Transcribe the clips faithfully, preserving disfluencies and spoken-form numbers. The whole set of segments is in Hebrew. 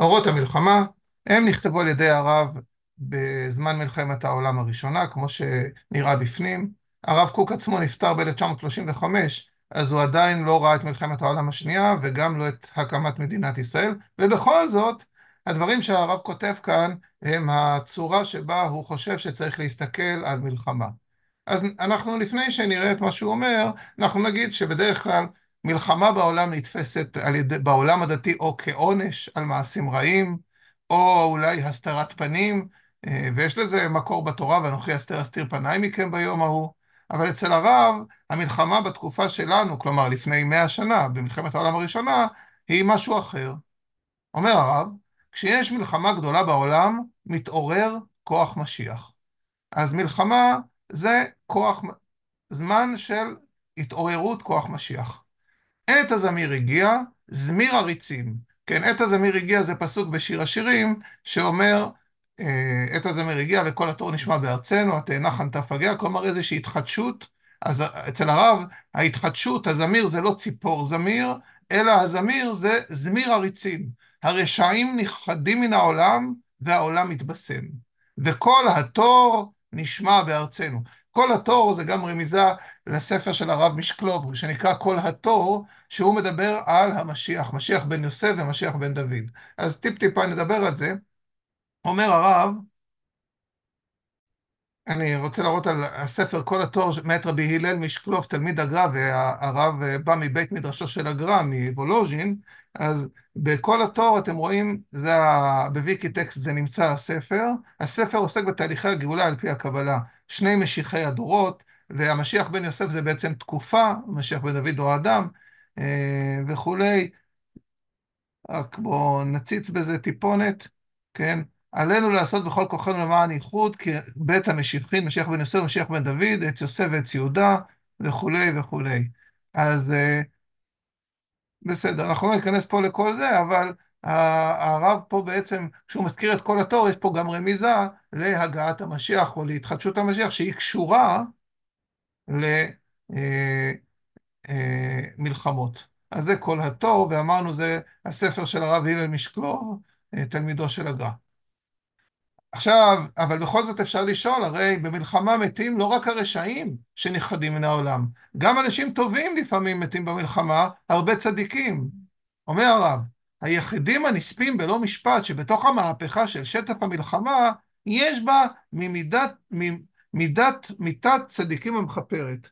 אורות המלחמה, הם נכתבו על ידי הרב בזמן מלחמת העולם הראשונה, כמו שנראה בפנים. הרב קוק עצמו נפטר ב-אלף תשע מאות שלושים וחמש, אז הוא עדיין לא ראה את מלחמת העולם השנייה, וגם לא את הקמת מדינת ישראל, ובכל זאת, הדברים שהרב כותב כאן, הם הצורה שבה הוא חושב שצריך להסתכל על מלחמה. אז אנחנו, לפני שנראה את מה שהוא אומר, אנחנו נגיד שבדרך כלל, מלחמה בעולם נתפסת על ידי, בעולם הדתי או כעונש על מעשים רעים, או אולי הסתרת פנים, ויש לזה מקור בתורה, ואנוכי אסתר אסתיר פניי מכם ביום ההוא, אבל אצל הרב, המלחמה בתקופה שלנו, כלומר לפני מאה שנה, במלחמת העולם הראשונה, היא משהו אחר. אומר הרב, כשיש מלחמה גדולה בעולם, מתעורר כוח משיח. אז מלחמה זה כוח, זמן של התעוררות כוח משיח. עת הזמיר הגיע, זמיר הריצים. כן, עת הזמיר הגיע זה פסוק בשיר השירים, שאומר, עת הזמיר הגיע וכל התור נשמע בארצנו, התאנה חנתה פגיה, כלומר איזושהי התחדשות. אז אצל הרב, ההתחדשות, הזמיר זה לא ציפור זמיר, אלא הזמיר זה זמיר הריצים. הרשעים נכחדים מן העולם, והעולם מתבשם. וכל התור נשמע בארצנו. כל התור זה גם רמיזה לספר של הרב משקלוב, שנקרא כל התור, שהוא מדבר על המשיח, משיח בן יוסף ומשיח בן דוד. אז טיפ טיפה נדבר על זה. אומר הרב, אני רוצה להראות על הספר כל התור, מאת רבי הילל משקלוב, תלמיד הגר"א, והרב בא מבית מדרשו של הגר"א, מוולוז'ין, אז בכל התור אתם רואים, זה בוויקי טקסט זה נמצא הספר, הספר עוסק בתהליכי הגאולה על פי הקבלה, שני משיחי הדורות, והמשיח בן יוסף זה בעצם תקופה, משיח בן דוד הוא האדם, וכולי, רק בואו נציץ בזה טיפונת, כן? עלינו לעשות בכל כוחנו למען ייחוד, כי בית המשיחין, משיח בן יוסף, משיח בן דוד, את יוסף ואת יהודה, וכולי וכולי. אז בסדר, אנחנו לא ניכנס פה לכל זה, אבל הרב פה בעצם, כשהוא מזכיר את כל התור, יש פה גם רמיזה להגעת המשיח, או להתחדשות המשיח, שהיא קשורה למלחמות. אז זה כל התור, ואמרנו זה הספר של הרב הילל משקלוב, תלמידו של הגר"א. עכשיו, אבל בכל זאת אפשר לשאול, הרי במלחמה מתים לא רק הרשעים שנכחדים מן העולם, גם אנשים טובים לפעמים מתים במלחמה, הרבה צדיקים. אומר הרב, היחידים הנספים בלא משפט שבתוך המהפכה של שטף המלחמה, יש בה ממידת, ממידת מיתת צדיקים המחפרת.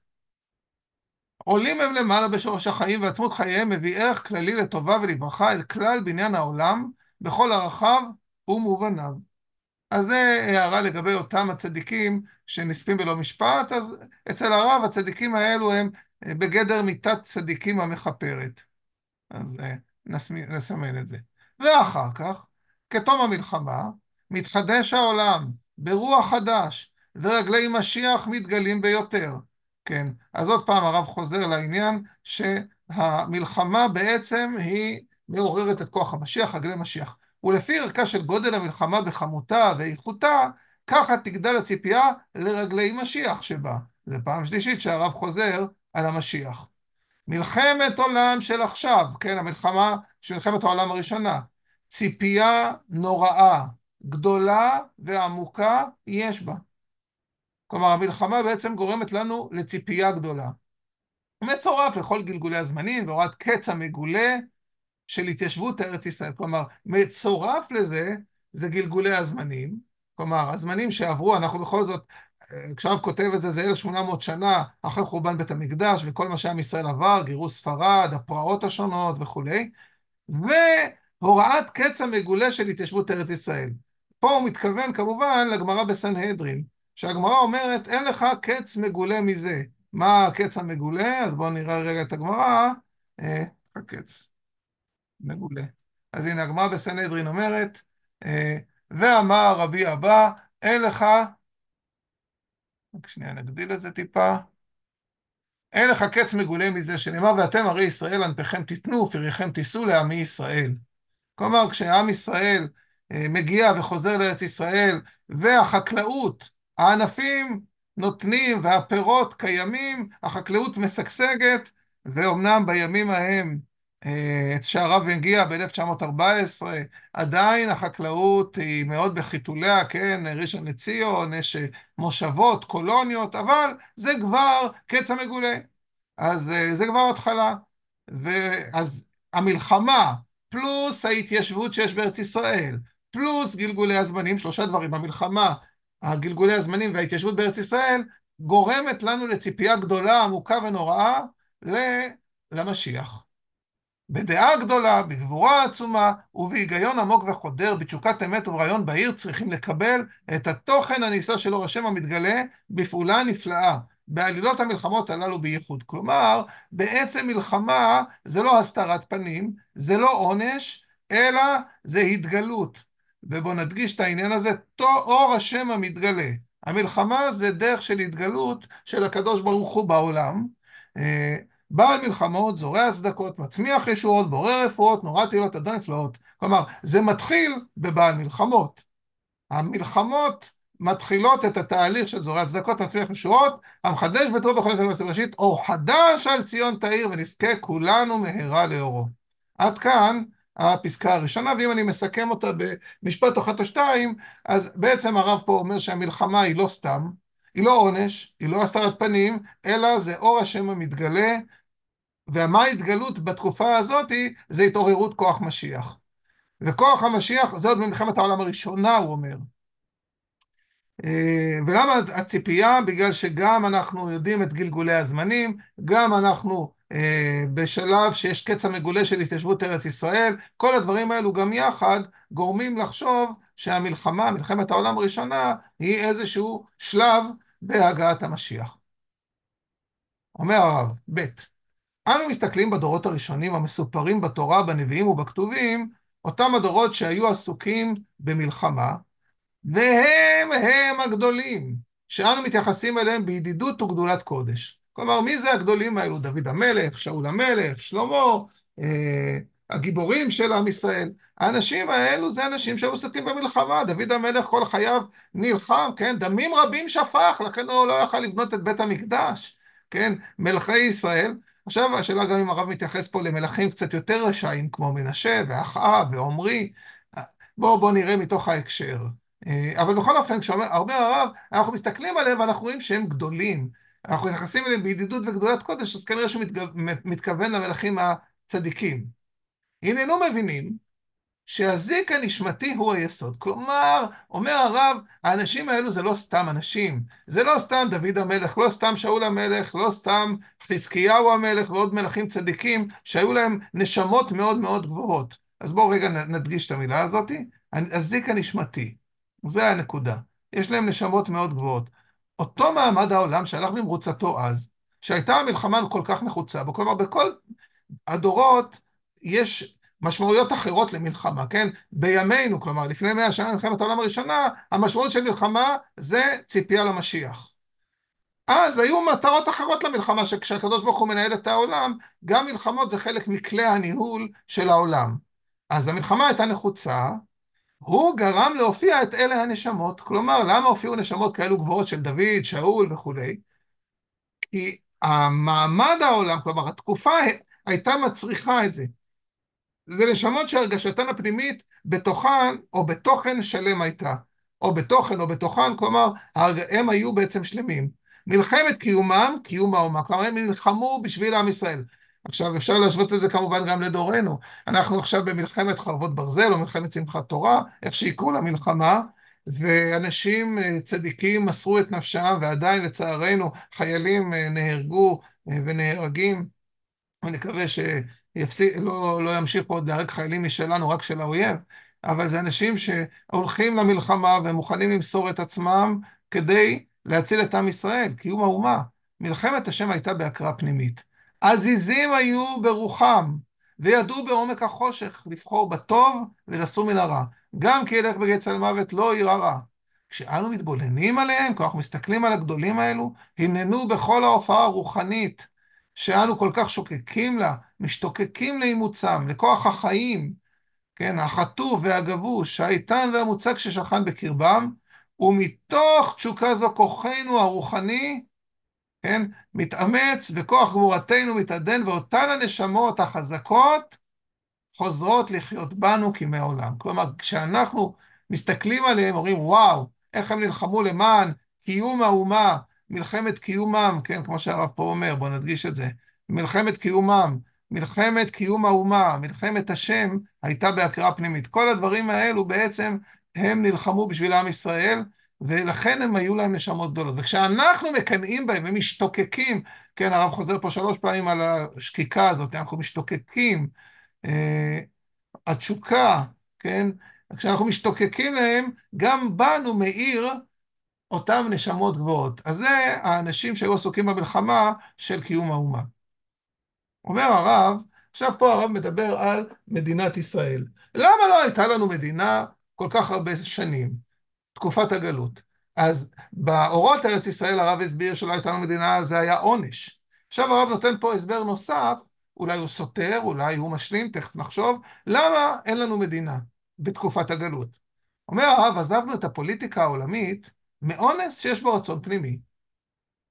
עולים הם למעלה בשורש החיים ועצמות חייהם מביא ערך כללי לטובה ולברכה אל כלל בניין העולם, בכל הרחב ומובניו. אז זה הערה לגבי אותם הצדיקים שנספים בלא משפט, אז אצל הרב הצדיקים האלו הם בגדר מיתת צדיקים המחפרת. אז נסמן את זה. ואחר כך, כתום המלחמה, מתחדש העולם ברוח חדש, ורגלי משיח מתגלים ביותר. כן, אז עוד פעם הרב חוזר לעניין שהמלחמה בעצם היא מעוררת את כוח המשיח, רגלי משיח. ולפי ערכה של גודל המלחמה בחמותה ואיכותה, ככה תגדל הציפייה לרגלי משיח שבה. זה פעם שלישית שהרב חוזר על המשיח. מלחמת עולם של עכשיו, כן, המלחמה של מלחמת העולם הראשונה. ציפייה נוראה, גדולה ועמוקה יש בה. כלומר, המלחמה בעצם גורמת לנו לציפייה גדולה. מצורף לכל גלגולי הזמנים, והורד קץ המגולה, של התיישבות ארץ ישראל, כלומר, מצורף לזה, זה גלגולי הזמנים, כלומר, הזמנים שעברו, אנחנו בכל זאת, כשהרב כותב את זה, זה אלף שמונה מאות שנה, אחרי חורבן בית המקדש, וכל מה שעם ישראל עבר, גירוש ספרד, הפרעות השונות וכולי, והוראת קץ המגולה של התיישבות ארץ ישראל. פה הוא מתכוון כמובן לגמרא בסנהדרין, שהגמרא אומרת, אין לך קץ מגולה מזה. מה הקץ המגולה? אז בואו נראה רגע את הגמרא, אה, הקץ. מגולה. אז הנה הגמרא בסנהדרין אומרת, ואמר רבי אבא, אין לך, רק שנייה נגדיל את זה טיפה, אין לך קץ מגולה מזה שנאמר, ואתם הרי ישראל אנפיכם תיתנו, ופריכם תיסעו לעמי ישראל. כלומר, כשעם ישראל מגיע וחוזר לארץ ישראל, והחקלאות, הענפים נותנים, והפירות קיימים, החקלאות משגשגת, ואומנם בימים ההם, את שערב הגיע ב-אלף תשע מאות ארבע עשרה, עדיין החקלאות היא מאוד בחיתוליה, כן, ראשון לציון, יש מושבות, קולוניות, אבל זה כבר קץ המגולה, אז זה כבר התחלה, ואז המלחמה, פלוס ההתיישבות שיש בארץ ישראל, פלוס גלגולי הזמנים, שלושה דברים, המלחמה, הגלגולי הזמנים וההתיישבות בארץ ישראל, גורמת לנו לציפייה גדולה, עמוקה ונוראה, למשיח. בדעה גדולה, בגבורה עצומה, ובהיגיון עמוק וחודר, בתשוקת אמת וברעיון בהיר, צריכים לקבל את התוכן הניסה שלו, השם המתגלה, בפעולה נפלאה, בעלילות המלחמות הללו בייחוד. כלומר, בעצם מלחמה זה לא הסתרת פנים, זה לא עונש, אלא זה התגלות. ובוא נדגיש את העניין הזה, אור השם המתגלה. המלחמה זה דרך של התגלות של הקדוש ברוך הוא בעולם, בעל מלחמות, זורע צדקות, מצמיח ישועות, בורא רפואות, נורא תהילות, אדון נפלאות. כלומר, זה מתחיל בבעל מלחמות. המלחמות מתחילות את התהליך של זורע צדקות, מצמיח ישועות, המחדש בתרו בכל תלמסי ראשית, אור חדש על ציון תאיר, ונזכה כולנו מהרה לאורו. עד כאן הפסקה הראשונה, ואם אני מסכם אותה במשפט אחת או שתיים, אז בעצם הרב פה אומר שהמלחמה היא לא סתם, היא לא עונש, היא לא הסתרת פנים, אלא זה אור השם המתגלה, ומה ההתגלות בתקופה הזאת היא, זה התעוררות כוח משיח. וכוח המשיח, זה עוד ממלחמת העולם הראשונה, הוא אומר. ולמה הציפייה? בגלל שגם אנחנו יודעים את גלגולי הזמנים, גם אנחנו בשלב שיש קץ המגולה של התיישבות ארץ ישראל, כל הדברים האלו גם יחד גורמים לחשוב שהמלחמה, מלחמת העולם הראשונה, היא איזשהו שלב בהגעת המשיח. אומר הרב, ב' אנו מסתכלים בדורות הראשונים המסופרים בתורה, בנביאים ובכתובים, אותם הדורות שהיו עסוקים במלחמה, והם הם הגדולים, שאנו מתייחסים אליהם בידידות וגדולת קודש. כלומר, מי זה הגדולים האלו? דוד המלך, שאול המלך, שלמה, אה, הגיבורים של עם ישראל. האנשים האלו זה אנשים שעוסקים במלחמה. דוד המלך כל חייו נלחם, כן? דמים רבים שפך, לכן הוא לא יכל לבנות את בית המקדש, כן? מלכי ישראל. עכשיו, השאלה גם אם הרב מתייחס פה למלכים קצת יותר רשעים, כמו מנשה ואחאב ועומרי. בואו בוא נראה מתוך ההקשר. אבל בכל אופן, כשאומר הרבה הרב, אנחנו מסתכלים עליהם ואנחנו רואים שהם גדולים. אנחנו מתייחסים אליהם בידידות וגדולת קודש, אז כנראה שהוא מתגו... מתכוון למלכים הצדיקים. הננו מבינים שהזיק הנשמתי הוא היסוד. כלומר, אומר הרב, האנשים האלו זה לא סתם אנשים. זה לא סתם דוד המלך, לא סתם שאול המלך, לא סתם חזקיהו המלך ועוד מלכים צדיקים שהיו להם נשמות מאוד מאוד גבוהות. אז בואו רגע נדגיש את המילה הזאת. הזיק הנשמתי, זה הנקודה. יש להם נשמות מאוד גבוהות. אותו מעמד העולם שהלך במרוצתו אז, שהייתה המלחמה כל כך נחוצה בו, כלומר בכל הדורות יש משמעויות אחרות למלחמה, כן? בימינו, כלומר, לפני מאה שנה, מלחמת העולם הראשונה, המשמעות של מלחמה זה ציפייה למשיח. אז היו מטרות אחרות למלחמה, שכשהקדוש ברוך הוא מנהל את העולם, גם מלחמות זה חלק מכלי הניהול של העולם. אז המלחמה הייתה נחוצה, הוא גרם להופיע את אלה הנשמות, כלומר, למה הופיעו נשמות כאלו גבוהות של דוד, שאול וכו'? כי המעמד העולם, כלומר, התקופה הייתה מצריכה את זה. זה נשמות שהרגשתן הפנימית בתוכן או בתוכן שלם הייתה, או בתוכן או בתוכן, כלומר, הם היו בעצם שלמים. מלחמת קיומם, קיום האומה, כלומר, הם נלחמו בשביל עם ישראל. עכשיו, אפשר להשוות את זה כמובן גם לדורנו. אנחנו עכשיו במלחמת חרבות ברזל, או מלחמת צמחת תורה, איך שיקרו למלחמה, ואנשים צדיקים מסרו את נפשם, ועדיין לצערנו חיילים נהרגו ונהרגים, ונקווה ש... יפסיק, לא, לא ימשיך עוד להרג חיילים משלנו, רק של האויב, אבל זה אנשים שהולכים למלחמה ומוכנים למסור את עצמם כדי להציל את עם ישראל, קיום האומה. מלחמת השם הייתה בהקראה פנימית. עזיזים היו ברוחם, וידעו בעומק החושך לבחור בטוב ולסור מן הרע. גם כי ילך בגצל מוות לא יירא רע. כשאנו מתבוננים עליהם, כשאנחנו מסתכלים על הגדולים האלו, הננו בכל ההופעה הרוחנית, שאנו כל כך שוקקים לה, משתוקקים לאימוצם, לכוח החיים, כן, החטוף והגבוש, האיתן והמוצק ששכן בקרבם, ומתוך תשוקה זו כוחנו הרוחני, כן? מתאמץ וכוח גבורתנו מתעדן, ואותן הנשמות החזקות חוזרות לחיות בנו כמעולם. כלומר, כשאנחנו מסתכלים עליהם, אומרים, וואו, איך הם נלחמו למען קיום האומה, מלחמת קיומם, כן, כמו שהרב פה אומר, בואו נדגיש את זה, מלחמת קיומם, מלחמת קיום האומה, מלחמת השם, הייתה בהקראה פנימית. כל הדברים האלו בעצם, הם נלחמו בשביל עם ישראל, ולכן הם היו להם נשמות גדולות. וכשאנחנו מקנאים בהם, הם משתוקקים, כן, הרב חוזר פה שלוש פעמים על השקיקה הזאת, אנחנו משתוקקים, אה, התשוקה, כן, כשאנחנו משתוקקים להם, גם בנו מאיר אותם נשמות גבוהות. אז זה האנשים שהיו עסוקים במלחמה של קיום האומה. אומר הרב, עכשיו פה הרב מדבר על מדינת ישראל. למה לא הייתה לנו מדינה כל כך הרבה שנים? תקופת הגלות. אז באורות ארץ ישראל הרב הסביר שלא הייתה לנו מדינה, זה היה עונש. עכשיו הרב נותן פה הסבר נוסף, אולי הוא סותר, אולי הוא משלים, תכף נחשוב, למה אין לנו מדינה בתקופת הגלות? אומר הרב, עזבנו את הפוליטיקה העולמית, מאונס שיש בו רצון פנימי.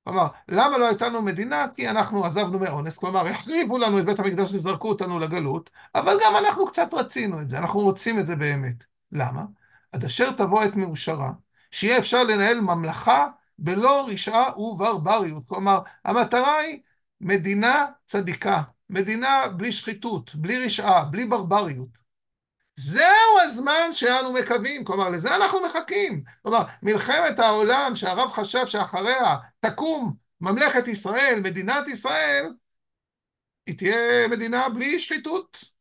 כלומר, למה לא הייתנו מדינה? כי אנחנו עזבנו מאונס, כלומר, החריבו לנו את בית המקדש וזרקו אותנו לגלות, אבל גם אנחנו קצת רצינו את זה, אנחנו רוצים את זה באמת. למה? עד אשר תבוא את מאושרה, שיהיה אפשר לנהל ממלכה בלא רשעה וברבריות. כלומר, המטרה היא מדינה צדיקה, מדינה בלי שחיתות, בלי רשעה, בלי ברבריות. זהו הזמן שאנו מקווים, כלומר, לזה אנחנו מחכים. כלומר, מלחמת העולם שהרב חשב שאחריה תקום ממלכת ישראל, מדינת ישראל, היא תהיה מדינה בלי שחיתות.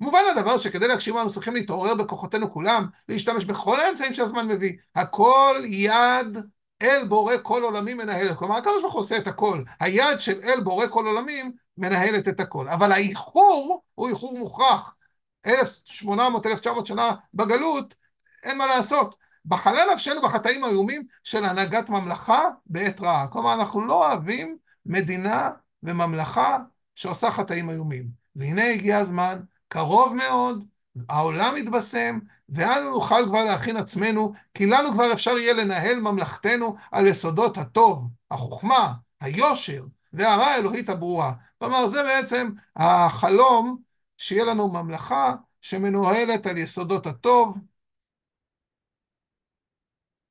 מובן הדבר שכדי להגשים אנחנו צריכים להתעורר בכוחותינו כולם, להשתמש בכל האמצעים שהזמן מביא. הכל יד אל בורא כל עולמים מנהלת. כלומר, הקדוש ברוך הוא עושה את הכל. היד של אל בורא כל עולמים מנהלת את הכל. אבל האיחור הוא איחור מוכרח. אלף שמונה מאות תשע מאות שנה בגלות, אין מה לעשות. בחלה נפשנו בחטאים האיומים של הנהגת ממלכה בעת רעה. כלומר, אנחנו לא אוהבים מדינה וממלכה שעושה חטאים איומים. והנה הגיע הזמן, קרוב מאוד, העולם מתבשם, ואנו נוכל כבר להכין עצמנו, כי לנו כבר אפשר יהיה לנהל ממלכתנו על יסודות הטוב, החוכמה, היושר, והרעה האלוהית הברורה. כלומר, זה בעצם החלום, שיהיה לנו ממלכה שמנוהלת על יסודות הטוב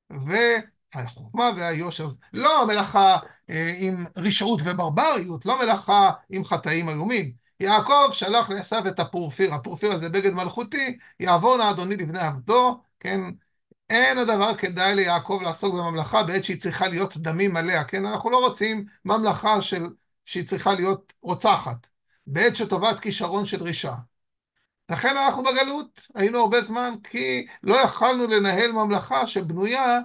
והחוכמה והיושר. לא מלאכה אה, עם רשעות וברבריות, לא מלאכה עם חטאים איומים. יעקב שלח לעשו את הפורפיר, הפורפיר הזה בגד מלכותי, יעבור נא אדוני לבני עבדו, כן? אין הדבר כדאי ליעקב לעסוק בממלכה בעת שהיא צריכה להיות דמים עליה, כן? אנחנו לא רוצים ממלכה של, שהיא צריכה להיות רוצחת. בעת שטובת כישרון של רשע. לכן אנחנו בגלות, היינו הרבה זמן, כי לא יכלנו לנהל ממלכה שבנויה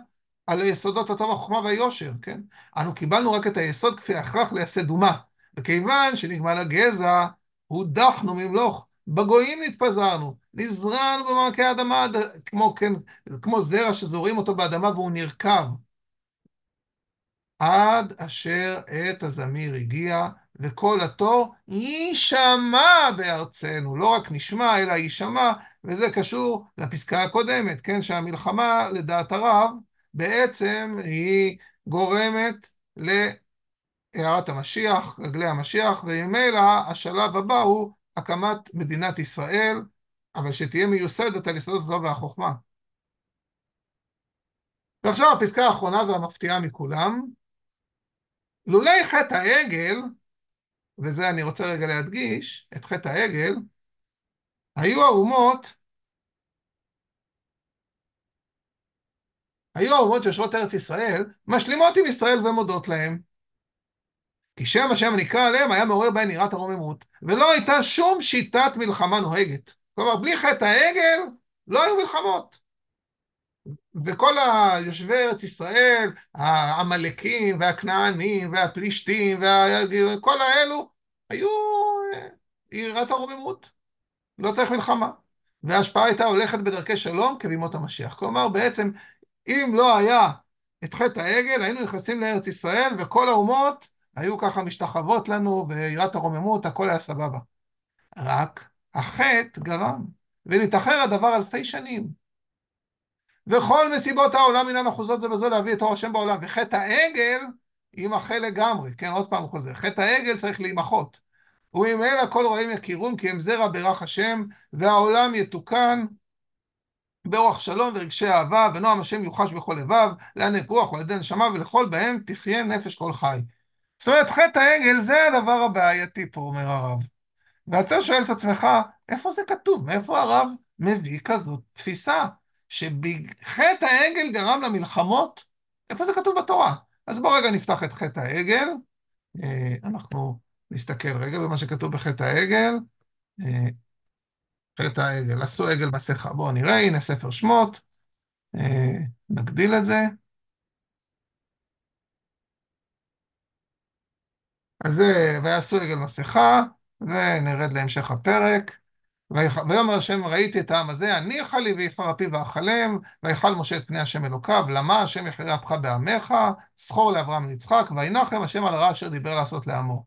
על היסודות הטוב, החוכמה והיושר, כן? אנו קיבלנו רק את היסוד כפי הכרח לייסד אומה, וכיוון שנגמל הגזע, הודחנו ממלוך, בגויים נתפזרנו, נזרענו במעמקי האדמה, כמו, כן, כמו זרע שזורים אותו באדמה והוא נרקב. עד אשר עת הזמיר הגיע, וכל התור יישמע בארצנו, לא רק נשמע, אלא יישמע, וזה קשור לפסקה הקודמת, כן, שהמלחמה לדעת הרב, בעצם היא גורמת להערת המשיח, רגלי המשיח, וממילא השלב הבא הוא הקמת מדינת ישראל, אבל שתהיה מיוסדת על יסודות התורה והחוכמה. ועכשיו הפסקה האחרונה והמפתיעה מכולם, לולי חטא העגל, וזה אני רוצה רגע להדגיש, את חטא העגל, היו האומות, היו האומות שיושבות ארץ ישראל, משלימות עם ישראל ומודות להם. כי שם השם נקרא עליהם, היה מעורר בהן יראת הרוממות, ולא הייתה שום שיטת מלחמה נוהגת. כלומר, בלי חטא העגל, לא היו מלחמות. וכל היושבי ארץ ישראל, העמלקים והכנענים והפלישתים וכל האלו, היו יראת הרוממות. לא צריך מלחמה. וההשפעה הייתה הולכת בדרכי שלום כבימות המשיח. כלומר, בעצם, אם לא היה את חטא העגל, היינו נכנסים לארץ ישראל, וכל האומות היו ככה משתחוות לנו, ויראת הרוממות, הכל היה סבבה. רק החטא גרם, ונתאחר הדבר אלפי שנים. וכל מסיבות העולם אינן אחוזות זה בזו להביא את אור השם בעולם, וחטא העגל יימחה לגמרי, כן, עוד פעם חוזר, חטא העגל צריך להימחות, וממילא כל רעים יכירום, כי הם זרע ברך השם, והעולם יתוקן ברוח שלום ורגשי אהבה, ונועם השם יוחש בכל לבב, לענק רוח ולעדי נשמה, ולכל בהם תחיה נפש כל חי. זאת אומרת, חטא העגל זה הדבר הבעייתי פה, אומר הרב. ואתה שואל את עצמך, איפה זה כתוב? מאיפה הרב מביא כזאת תפיסה? שחטא העגל גרם למלחמות? איפה זה כתוב בתורה? אז בוא רגע נפתח את חטא העגל. אנחנו נסתכל רגע במה שכתוב בחטא העגל. חטא העגל, עשו עגל מסכה. בואו נראה, הנה ספר שמות. נגדיל את זה. אז זה, ועשו עגל מסכה, ונרד להמשך הפרק. ויאמר השם, ראיתי את העם הזה, אני אכל לי ויפר אפי ואכלם, ויכל משה את פני השם אלוקיו, למה השם יחירה אפך בעמך, זכור לאברהם ליצחק, וינחם השם על הרע אשר דיבר לעשות לעמו.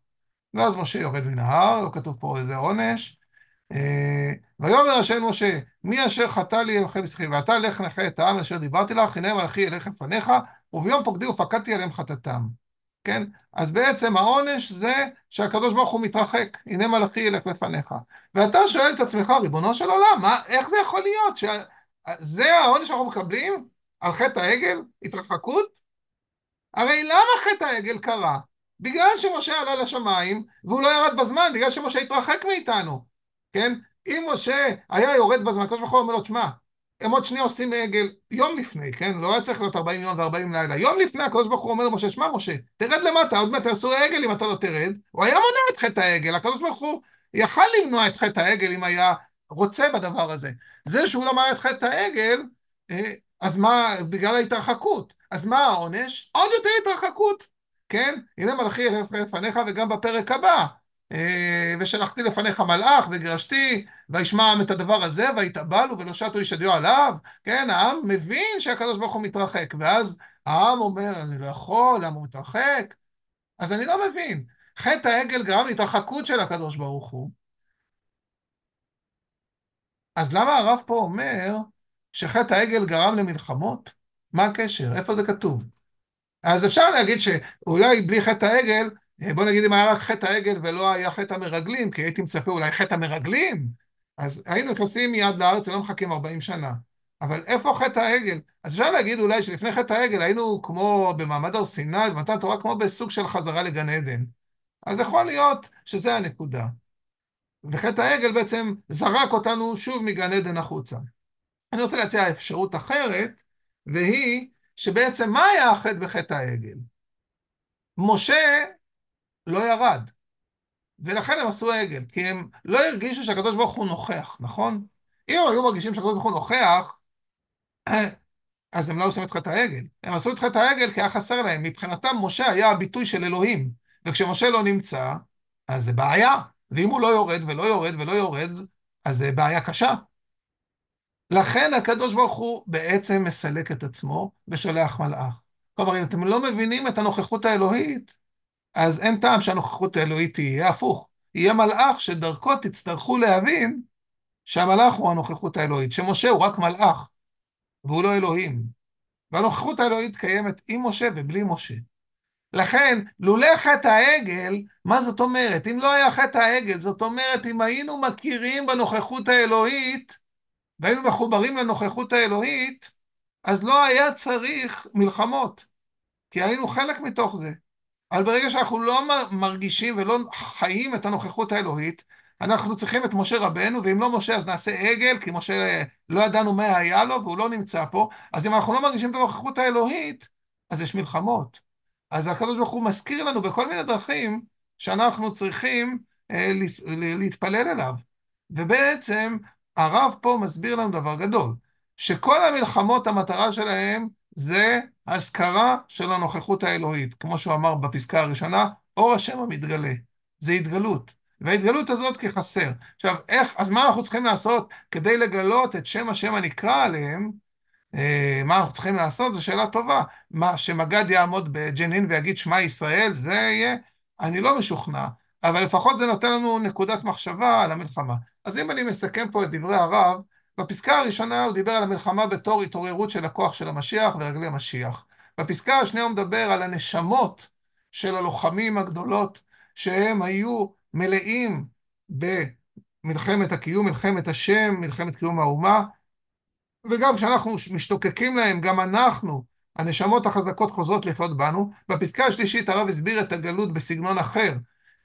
ואז משה יורד מן ההר, לא כתוב פה איזה עונש, ויאמר השם משה, מי אשר חטא לי אלוהי בשכי, ואתה לך נכה את העם אשר דיברתי לך, הנה מלכי אלך לפניך, וביום פקדי ופקדתי עליהם חטאתם. כן? אז בעצם העונש זה שהקדוש ברוך הוא מתרחק, הנה מלאכי ילך לפניך. ואתה שואל את עצמך, ריבונו של עולם, מה, איך זה יכול להיות? שה... זה העונש שאנחנו מקבלים על חטא העגל, התרחקות? הרי למה חטא העגל קרה? בגלל שמשה עלה לשמיים, והוא לא ירד בזמן, בגלל שמשה התרחק מאיתנו. כן? אם משה היה יורד בזמן, הקדוש ברוך הוא אומר לו, תשמע, הם עוד שני עושים עגל יום לפני, כן? לא היה צריך להיות ארבעים יום וארבעים לילה. יום לפני הקדוש ברוך הוא אומר למשה, שמע משה, תרד למטה, עוד מעט תעשו עגל אם אתה לא תרד. הוא היה מונע את חטא העגל, הקדוש ברוך הוא יכל למנוע את חטא העגל אם היה רוצה בדבר הזה. זה שהוא למנע את חטא העגל, אז מה, בגלל ההתרחקות. אז מה העונש? עוד יותר התרחקות, כן? הנה מלכי אלך לפניך וגם בפרק הבא. ושלחתי לפניך מלאך וגרשתי וישמעם את הדבר הזה ויתאבלו ולא שטו איש הדיו עליו. כן, העם מבין שהקדוש ברוך הוא מתרחק, ואז העם אומר אני לא יכול, למה הוא מתרחק? אז אני לא מבין, חטא העגל גרם להתרחקות של הקדוש ברוך הוא, אז למה הרב פה אומר שחטא העגל גרם למלחמות? מה הקשר? איפה זה כתוב? אז אפשר להגיד שאולי בלי חטא העגל, בוא נגיד אם היה רק חטא העגל ולא היה חטא מרגלים, כי הייתי מצפה אולי חטא מרגלים, אז היינו נכנסים מיד לארץ ולא מחכים ארבעים שנה. אבל איפה חטא העגל? אז אפשר להגיד אולי שלפני חטא העגל היינו כמו במעמד הר סיני, במתן תורה, כמו בסוג של חזרה לגן עדן. אז יכול להיות שזה הנקודה. וחטא העגל בעצם זרק אותנו שוב מגן עדן החוצה. אני רוצה להציע אפשרות אחרת, והיא שבעצם מה היה החטא בחטא העגל? משה לא ירד, ולכן הם עשו עגל, כי הם לא הרגישו שהקדוש ברוך הוא נוכח, נכון? אם הם היו מרגישים שהקדוש ברוך הוא נוכח, אז הם לא עושים את חטא העגל. הם עשו את חטא העגל כי היה חסר להם, מבחינתם משה היה הביטוי של אלוהים, וכשמשה לא נמצא, אז זה בעיה, ואם הוא לא יורד ולא יורד ולא יורד, אז זה בעיה קשה. לכן הקדוש ברוך הוא בעצם מסלק את עצמו, ושולח מלאך. כלומר, אם אתם לא מבינים את הנוכחות האלוהית, אז אין טעם שהנוכחות האלוהית תהיה הפוך. יהיה מלאך שדרכו תצטרכו להבין שהמלאך הוא הנוכחות האלוהית, שמשה הוא רק מלאך, והוא לא אלוהים. והנוכחות האלוהית קיימת עם משה ובלי משה. לכן, לולא חטא העגל, מה זאת אומרת? אם לא היה חטא העגל, זאת אומרת, אם היינו מכירים בנוכחות האלוהית, והיינו מחוברים לנוכחות האלוהית, אז לא היה צריך מלחמות, כי היינו חלק מתוך זה. אבל ברגע שאנחנו לא מרגישים ולא חיים את הנוכחות האלוהית, אנחנו צריכים את משה רבנו, ואם לא משה אז נעשה עגל, כי משה לא ידענו מה היה לו והוא לא נמצא פה, אז אם אנחנו לא מרגישים את הנוכחות האלוהית, אז יש מלחמות. אז הקדוש ברוך הוא מזכיר לנו בכל מיני דרכים, שאנחנו צריכים אה, להתפלל אליו. ובעצם הרב פה מסביר לנו דבר גדול, שכל המלחמות המטרה שלהם, זה הזכרה של הנוכחות האלוהית, כמו שהוא אמר בפסקה הראשונה, אור השם המתגלה, זה התגלות, וההתגלות הזאת כחסר. עכשיו, איך, אז מה אנחנו צריכים לעשות כדי לגלות את שם השם הנקרא עליהם? אה, מה אנחנו צריכים לעשות? זו שאלה טובה. מה, שמגד יעמוד בג'נין ויגיד שמע ישראל, זה יהיה? אני לא משוכנע, אבל לפחות זה נותן לנו נקודת מחשבה על המלחמה. אז אם אני מסכם פה את דברי הרב, בפסקה הראשונה הוא דיבר על המלחמה בתור התעוררות של הכוח של המשיח ורגלי משיח. בפסקה השנייה הוא מדבר על הנשמות של הלוחמים הגדולות, שהם היו מלאים במלחמת הקיום, מלחמת השם, מלחמת קיום האומה, וגם כשאנחנו משתוקקים להם, גם אנחנו, הנשמות החזקות חוזרות לחיות בנו. בפסקה השלישית הרב הסביר את הגלות בסגנון אחר,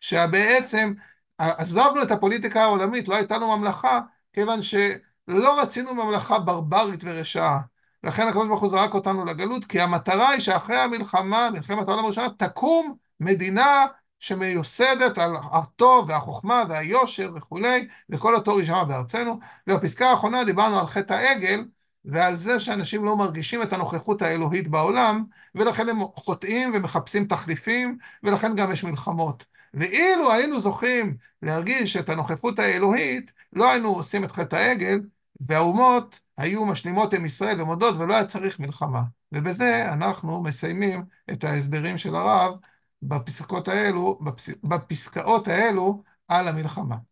שבעצם עזבנו את הפוליטיקה העולמית, לא הייתה לנו ממלכה, כיוון שלא רצינו ממלכה ברברית ורשעה. לכן הקדוש ברוך הוא זרק אותנו לגלות, כי המטרה היא שאחרי המלחמה, מלחמת העולם הראשונה, תקום מדינה שמיוסדת על הטוב והחוכמה והיושר וכולי, וכל התור יישמע בארצנו. ובפסקה האחרונה דיברנו על חטא העגל, ועל זה שאנשים לא מרגישים את הנוכחות האלוהית בעולם, ולכן הם חוטאים ומחפשים תחליפים, ולכן גם יש מלחמות. ואילו היינו זוכים להרגיש את הנוכחות האלוהית, לא היינו עושים את חטא העגל, והאומות היו משלימות עם ישראל ומודות, ולא היה צריך מלחמה. ובזה אנחנו מסיימים את ההסברים של הרב בפסקאות האלו, בפס... בפסקאות האלו על המלחמה.